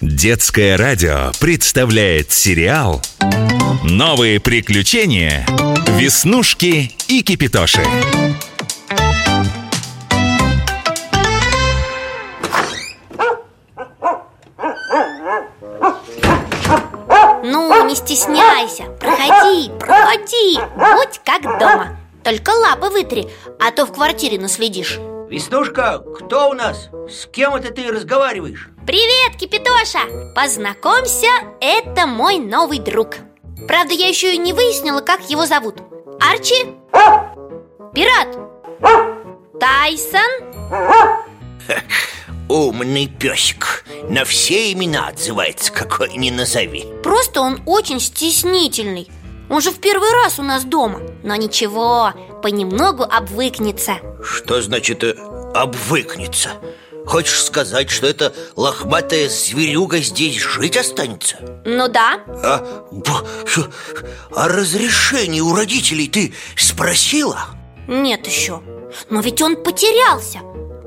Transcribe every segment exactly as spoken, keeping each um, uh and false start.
Детское радио представляет сериал «Новые приключения. Веснушки и Кипятоши». Ну, не стесняйся, проходи, проходи, будь как дома. Только лапы вытри, а то в квартире наследишь. Веснушка, кто у нас? С кем это ты разговариваешь? Привет, Кипятоша! Познакомься, это мой новый друг. Правда, я еще и не выяснила, как его зовут. Арчи? Пират? Тайсон? Умный песик. На все имена отзывается, какой ни назови. Просто он очень стеснительный. Он же в первый раз у нас дома. Но ничего, понемногу обвыкнется. Что значит «обвыкнется»? Хочешь сказать, что эта лохматая зверюга здесь жить останется? Ну да. А, а разрешение у родителей ты спросила? Нет еще. Но ведь он потерялся.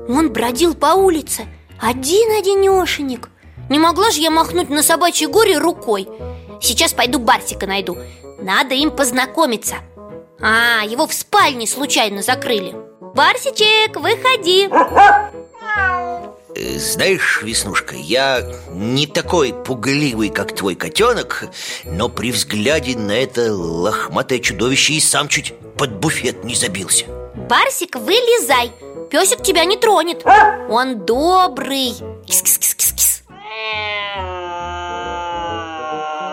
Он бродил по улице один-одинешенек. Не могла же я махнуть на собачье горе рукой. Сейчас пойду Барсика найду. Надо им познакомиться. А, его в спальне случайно закрыли. Барсичек, выходи. Знаешь, Веснушка, я не такой пугливый, как твой котенок, но при взгляде на это лохматое чудовище и сам чуть под буфет не забился. Барсик, вылезай, песик тебя не тронет. Он добрый. Кис-кис-кис-кис-кис.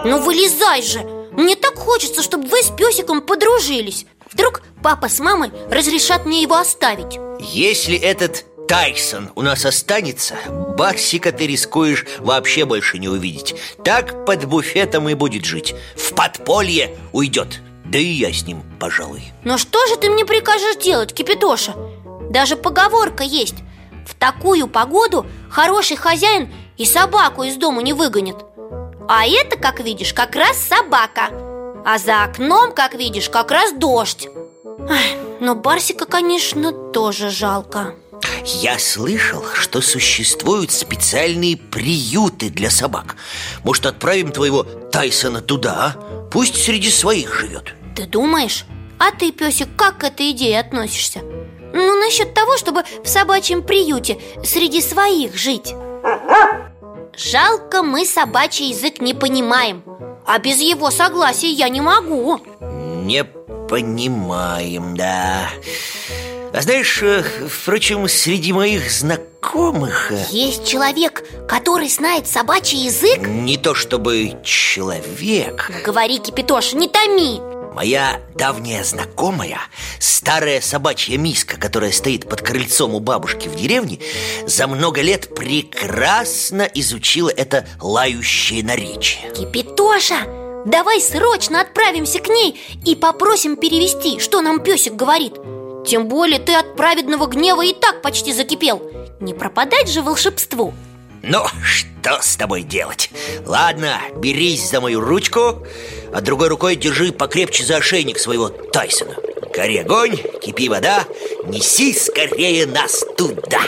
Ну вылезай же. Мне так хочется, чтобы вы с песиком подружились. Вдруг папа с мамой разрешат мне его оставить. Если этот Тайсон у нас останется, Барсика ты рискуешь вообще больше не увидеть. Так под буфетом и будет жить. В подполье уйдет. Да и я с ним, пожалуй. Но что же ты мне прикажешь делать, Кипятоша? Даже поговорка есть: в такую погоду хороший хозяин и собаку из дома не выгонит. А это, как видишь, как раз собака. А за окном, как видишь, как раз дождь. Ай, но Барсика, конечно, тоже жалко. Я слышал, что существуют специальные приюты для собак. Может, отправим твоего Тайсона туда, а? Пусть среди своих живет. Ты думаешь? А ты, песик, как к этой идее относишься? Ну, насчет того, чтобы в собачьем приюте среди своих жить. Жалко, мы собачий язык не понимаем. А без его согласия я не могу. Не понимаем, да. А знаешь, впрочем, среди моих знакомых... Есть человек, который знает собачий язык? Не то чтобы человек. Говори, Кипятош, не томи. Моя давняя знакомая, старая собачья миска, которая стоит под крыльцом у бабушки в деревне, за много лет прекрасно изучила это лающее наречие. Кипятоша, давай срочно отправимся к ней и попросим перевести, что нам песик говорит. Тем более ты от праведного гнева и так почти закипел. Не пропадать же волшебству. Ну, что с тобой делать? Ладно, берись за мою ручку, а другой рукой держи покрепче за ошейник своего Тайсона. Гори огонь, кипи вода, неси скорее нас туда.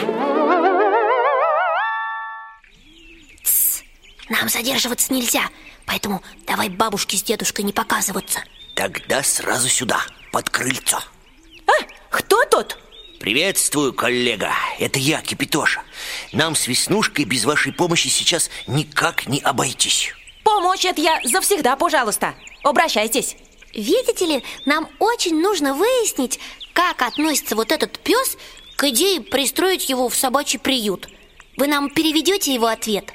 Тс, нам задерживаться нельзя, поэтому давай бабушке с дедушкой не показываться. Тогда сразу сюда, под крыльцо. А, кто тут? Приветствую, коллега, это я, Кипятоша. Нам с Веснушкой без вашей помощи сейчас никак не обойтись. Помочь это я завсегда, пожалуйста, обращайтесь. Видите ли, нам очень нужно выяснить, как относится вот этот пес к идее пристроить его в собачий приют. Вы нам переведете его ответ?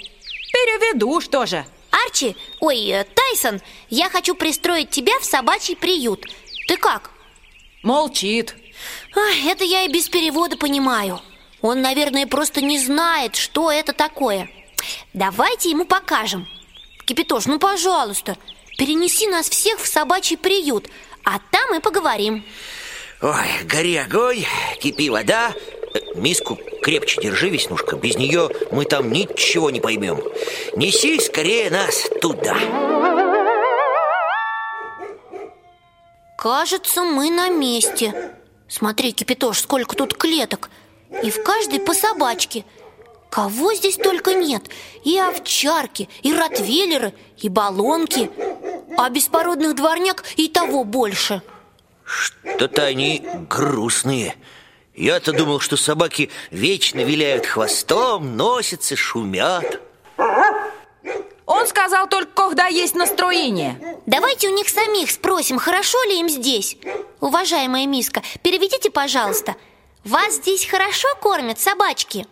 Переведу, что же. Арчи, ой, Тайсон, я хочу пристроить тебя в собачий приют. Ты как? Молчит. Ой, это я и без перевода понимаю. Он, наверное, просто не знает, что это такое. Давайте ему покажем. Кипятош, ну, пожалуйста, перенеси нас всех в собачий приют, а там и поговорим. Ой, гори огонь, кипи вода. Миску крепче держи, Веснушка, без нее мы там ничего не поймем. Неси скорее нас туда. Кажется, мы на месте. Смотри, Кипятош, сколько тут клеток. И в каждой по собачке. Кого здесь только нет! И овчарки, и ротвейлеры, и баллонки, а беспородных дворняк и того больше. Что-то они грустные. Я-то думал, что собаки вечно виляют хвостом, носятся, шумят. Он сказал только, когда есть настроение. Давайте у них самих спросим, хорошо ли им здесь. Уважаемая миска, переведите, пожалуйста. Вас здесь хорошо кормят собачки?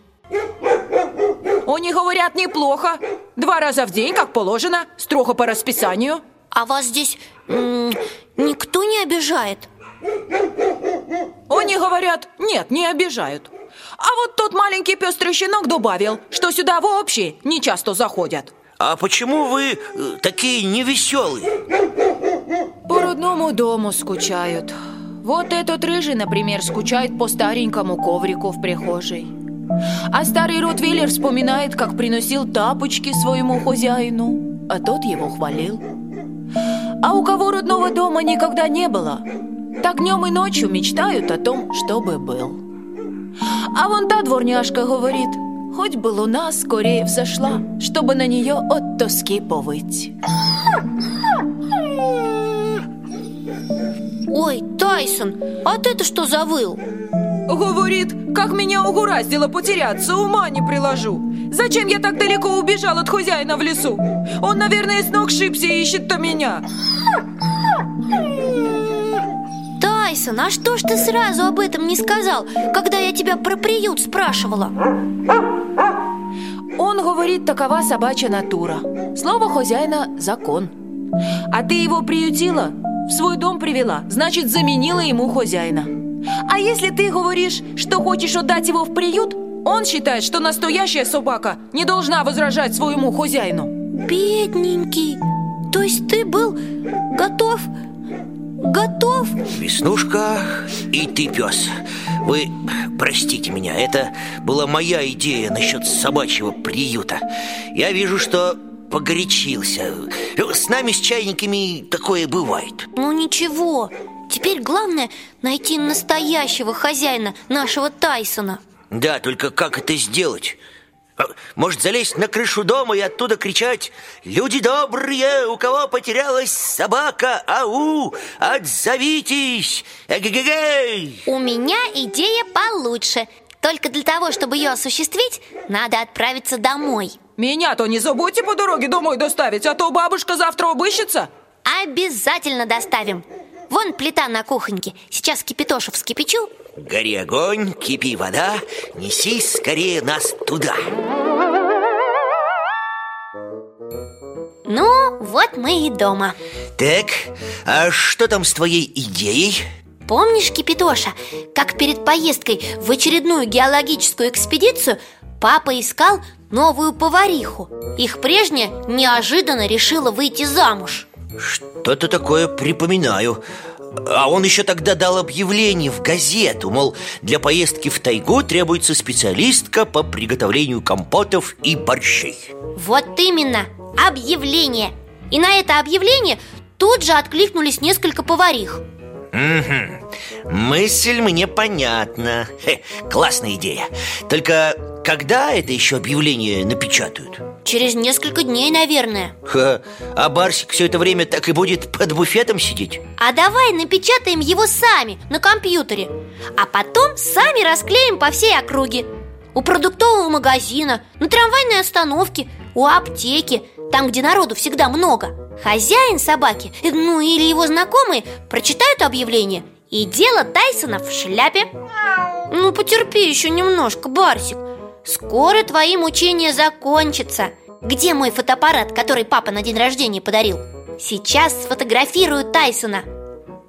Они говорят неплохо. Два раза в день, как положено, строго по расписанию. А вас здесь м- никто не обижает? Они говорят, нет, не обижают. А вот тот маленький пестрый щенок добавил, что сюда вообще не часто заходят. А почему вы такие невеселые? По родному дому скучают. Вот этот рыжий, например, скучает по старенькому коврику в прихожей. А старый ротвейлер вспоминает, как приносил тапочки своему хозяину, а тот его хвалил. А у кого родного дома никогда не было, так днем и ночью мечтают о том, чтобы был. А вон та дворняжка говорит, хоть бы луна скорее взошла, чтобы на нее от тоски повыть. Ой, Тайсон, а ты-то что завыл? Говорит, как меня угораздило потеряться, ума не приложу. Зачем я так далеко убежал от хозяина в лесу? Он, наверное, с ног шибся и ищет-то меня. Тайсон, а что ж ты сразу об этом не сказал, когда я тебя про приют спрашивала? Он говорит, такова собачья натура. Слово хозяина – закон. А ты его приютила, в свой дом привела, значит, заменила ему хозяина. А если ты говоришь, что хочешь отдать его в приют, он считает, что настоящая собака не должна возражать своему хозяину. Бедненький, то есть ты был готов, готов? Веснушка и ты, пес, вы простите меня, это была моя идея насчет собачьего приюта. Я вижу, что погорячился. С нами, с чайниками, такое бывает. Ну ничего. Теперь главное найти настоящего хозяина нашего Тайсона. Да, только как это сделать? Может, залезть на крышу дома и оттуда кричать: «Люди добрые, у кого потерялась собака, ау, отзовитесь! Эгегегей!» У меня идея получше. Только для того, чтобы ее осуществить, надо отправиться домой. Меня-то не забудьте по дороге домой доставить, а то бабушка завтра обыщется. Обязательно доставим. Вон плита на кухоньке, сейчас кипятошу вскипячу. Гори огонь, кипи вода, неси скорее нас туда. Ну, вот мы и дома. Так, а что там с твоей идеей? Помнишь, Кипятоша, как перед поездкой в очередную геологическую экспедицию папа искал новую повариху? Их прежняя неожиданно решила выйти замуж. Что-то такое припоминаю. А он еще тогда дал объявление в газету, мол, для поездки в тайгу требуется специалистка по приготовлению компотов и борщей. Вот именно, объявление. И на это объявление тут же откликнулись несколько поварих. Угу. Мысль мне понятна. Хе, классная идея. Только когда это еще объявление напечатают? Через несколько дней, наверное. Ха, а Барсик все это время так и будет под буфетом сидеть? А давай напечатаем его сами на компьютере, а потом сами расклеим по всей округе. У продуктового магазина, на трамвайной остановке, у аптеки, там, где народу всегда много. Хозяин собаки, ну или его знакомые, прочитают объявление, и дело Тайсона в шляпе. Ну потерпи еще немножко, Барсик. Скоро твои мучения закончатся. Где мой фотоаппарат, который папа на день рождения подарил? Сейчас сфотографирую Тайсона.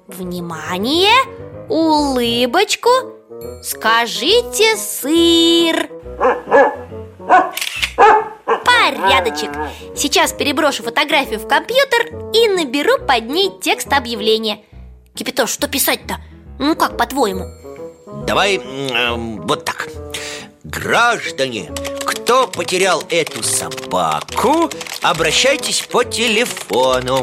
Внимание! Улыбочку! Скажите сыр! Порядочек! Сейчас переброшу фотографию в компьютер и наберу под ней текст объявления. Кипятош, что писать-то? Ну как, по-твоему? Давай э, вот так. Граждане, кто потерял эту собаку, обращайтесь по телефону.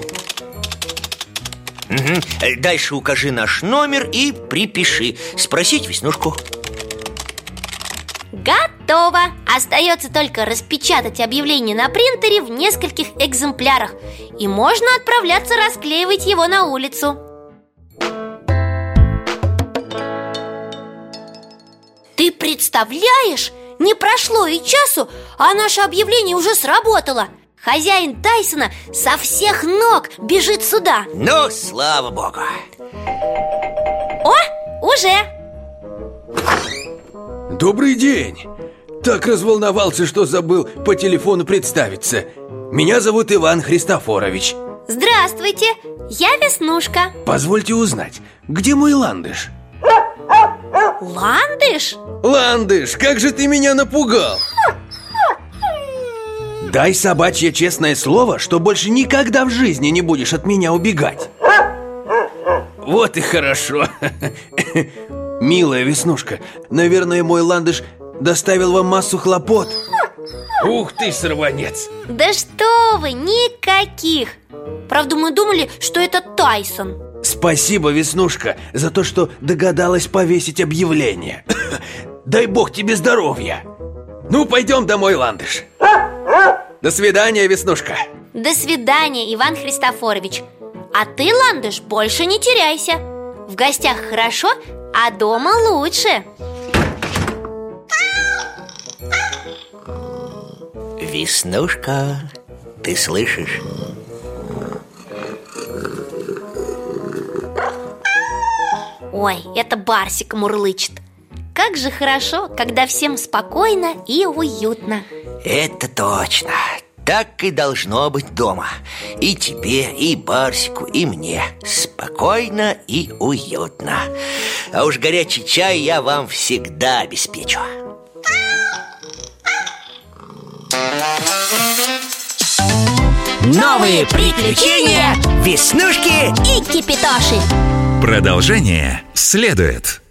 Угу. Дальше укажи наш номер и припиши: спросить Веснушку. Готово. Остается только распечатать объявление на принтере в нескольких экземплярах, и можно отправляться расклеивать его на улицу. Ты представляешь? Не прошло и часу, а наше объявление уже сработало. Хозяин Тайсона со всех ног бежит сюда. Ну, слава богу. О, уже. Добрый день. Так разволновался, что забыл по телефону представиться. Меня зовут Иван Христофорович. Здравствуйте, я Веснушка. Позвольте узнать, где мой ландыш? Ландыш? Ландыш, как же ты меня напугал! Дай собачье честное слово, что больше никогда в жизни не будешь от меня убегать. Вот и хорошо. Милая Веснушка, наверное, мой ландыш доставил вам массу хлопот. Ух ты, сорванец! Да что вы, никаких! Правда, мы думали, что это Тайсон. Спасибо, Веснушка, за то, что догадалась повесить объявление. Дай бог тебе здоровья. Ну, пойдем домой, ландыш. До свидания, Веснушка. До свидания, Иван Христофорович. А ты, ландыш, больше не теряйся. В гостях хорошо, а дома лучше. Веснушка, ты слышишь? Ой, это Барсик мурлычет. Как же хорошо, когда всем спокойно и уютно. Это точно. Так и должно быть дома. И тебе, и Барсику, и мне. Спокойно и уютно. А уж горячий чай я вам всегда обеспечу. Новые приключения Веснушки и Кипятоши. Продолжение следует.